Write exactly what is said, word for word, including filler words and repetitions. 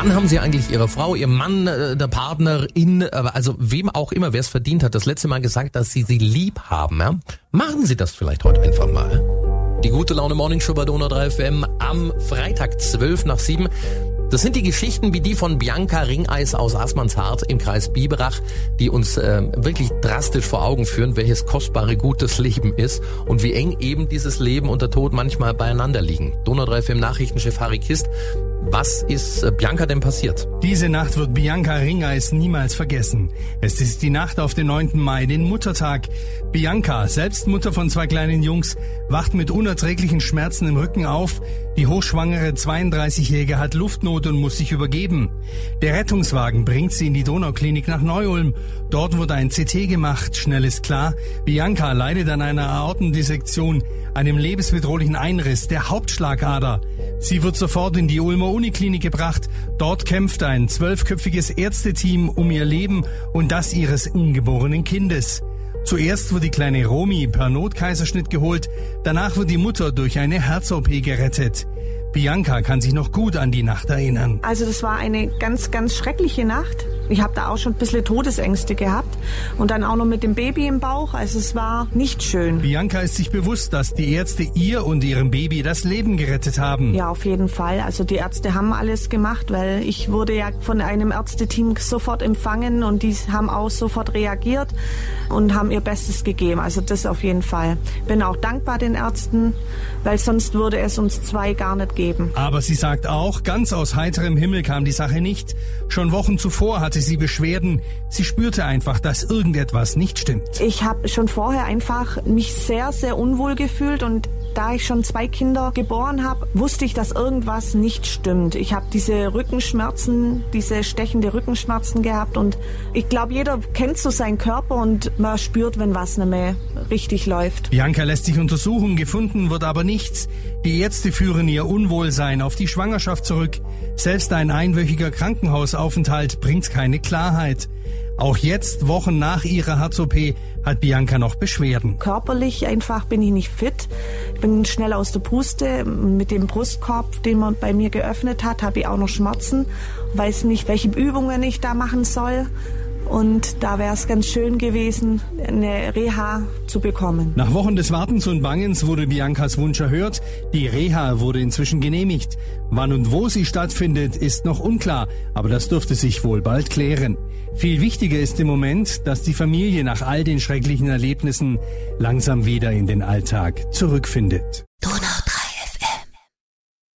Wann haben Sie eigentlich Ihre Frau, Ihr Mann, der Partnerin, also wem auch immer, wer es verdient hat, das letzte Mal gesagt, dass Sie sie lieb haben? Ja? Machen Sie das vielleicht heute einfach mal. Die gute Laune Morning Show bei Donau drei F M am Freitag zwölf nach sieben. Das sind die Geschichten wie die von Bianca Ringeis aus Aßmannshart im Kreis Biberach, die uns äh, wirklich drastisch vor Augen führen, welches kostbare, gutes Leben ist und wie eng eben dieses Leben und der Tod manchmal beieinander liegen. Donau drei F M Nachrichtenchef Harry Kist, was ist äh, Bianca denn passiert? Diese Nacht wird Bianca Ringeis niemals vergessen. Es ist die Nacht auf den neunten Mai, den Muttertag. Bianca, selbst Mutter von zwei kleinen Jungs, wacht mit unerträglichen Schmerzen im Rücken auf. Die hochschwangere zweiunddreißigjährige hat Luftnot und muss sich übergeben. Der Rettungswagen bringt sie in die Donauklinik nach Neu-Ulm. Dort wurde ein C T gemacht. Schnell ist klar, Bianca leidet an einer Aortendissektion, einem lebensbedrohlichen Einriss der Hauptschlagader. Sie wird sofort in die Ulmer Uniklinik gebracht. Dort kämpft ein zwölfköpfiges Ärzteteam um ihr Leben und das ihres ungeborenen Kindes. Zuerst wird die kleine Romy per Notkaiserschnitt geholt, danach wird die Mutter durch eine Herz-O P gerettet. Bianca kann sich noch gut an die Nacht erinnern. Also das war eine ganz, ganz schreckliche Nacht. Ich habe da auch schon ein bisschen Todesängste gehabt und dann auch noch mit dem Baby im Bauch. Also es war nicht schön. Bianca ist sich bewusst, dass die Ärzte ihr und ihrem Baby das Leben gerettet haben. Ja, auf jeden Fall. Also die Ärzte haben alles gemacht, weil ich wurde ja von einem Ärzteteam sofort empfangen und die haben auch sofort reagiert und haben ihr Bestes gegeben. Also das auf jeden Fall. Bin auch dankbar den Ärzten, weil sonst würde es uns zwei gar nicht geben. Aber sie sagt auch, ganz aus heiterem Himmel kam die Sache nicht. Schon Wochen zuvor hatte sie Beschwerden. Sie spürte einfach, dass irgendetwas nicht stimmt. Ich habe schon vorher einfach mich sehr, sehr unwohl gefühlt und da ich schon zwei Kinder geboren habe, wusste ich, dass irgendwas nicht stimmt. Ich habe diese Rückenschmerzen, diese stechende Rückenschmerzen gehabt und ich glaube, jeder kennt so seinen Körper und man spürt, wenn was nicht mehr richtig läuft. Bianca lässt sich untersuchen, gefunden wird aber nichts. Die Ärzte führen ihr Unwohlsein auf die Schwangerschaft zurück. Selbst ein einwöchiger Krankenhausaufenthalt bringt keine Klarheit. Auch jetzt, Wochen nach ihrer Herz-O P, hat Bianca noch Beschwerden. Körperlich einfach bin ich nicht fit. Ich bin schnell aus der Puste. Mit dem Brustkorb, den man bei mir geöffnet hat, habe ich auch noch Schmerzen. Weiß nicht, welche Übungen ich da machen soll. Und da wäre es ganz schön gewesen, eine Reha zu bekommen. Nach Wochen des Wartens und Bangens wurde Biancas Wunsch erhört. Die Reha wurde inzwischen genehmigt. Wann und wo sie stattfindet, ist noch unklar. Aber das dürfte sich wohl bald klären. Viel wichtiger ist im Moment, dass die Familie nach all den schrecklichen Erlebnissen langsam wieder in den Alltag zurückfindet. Donau.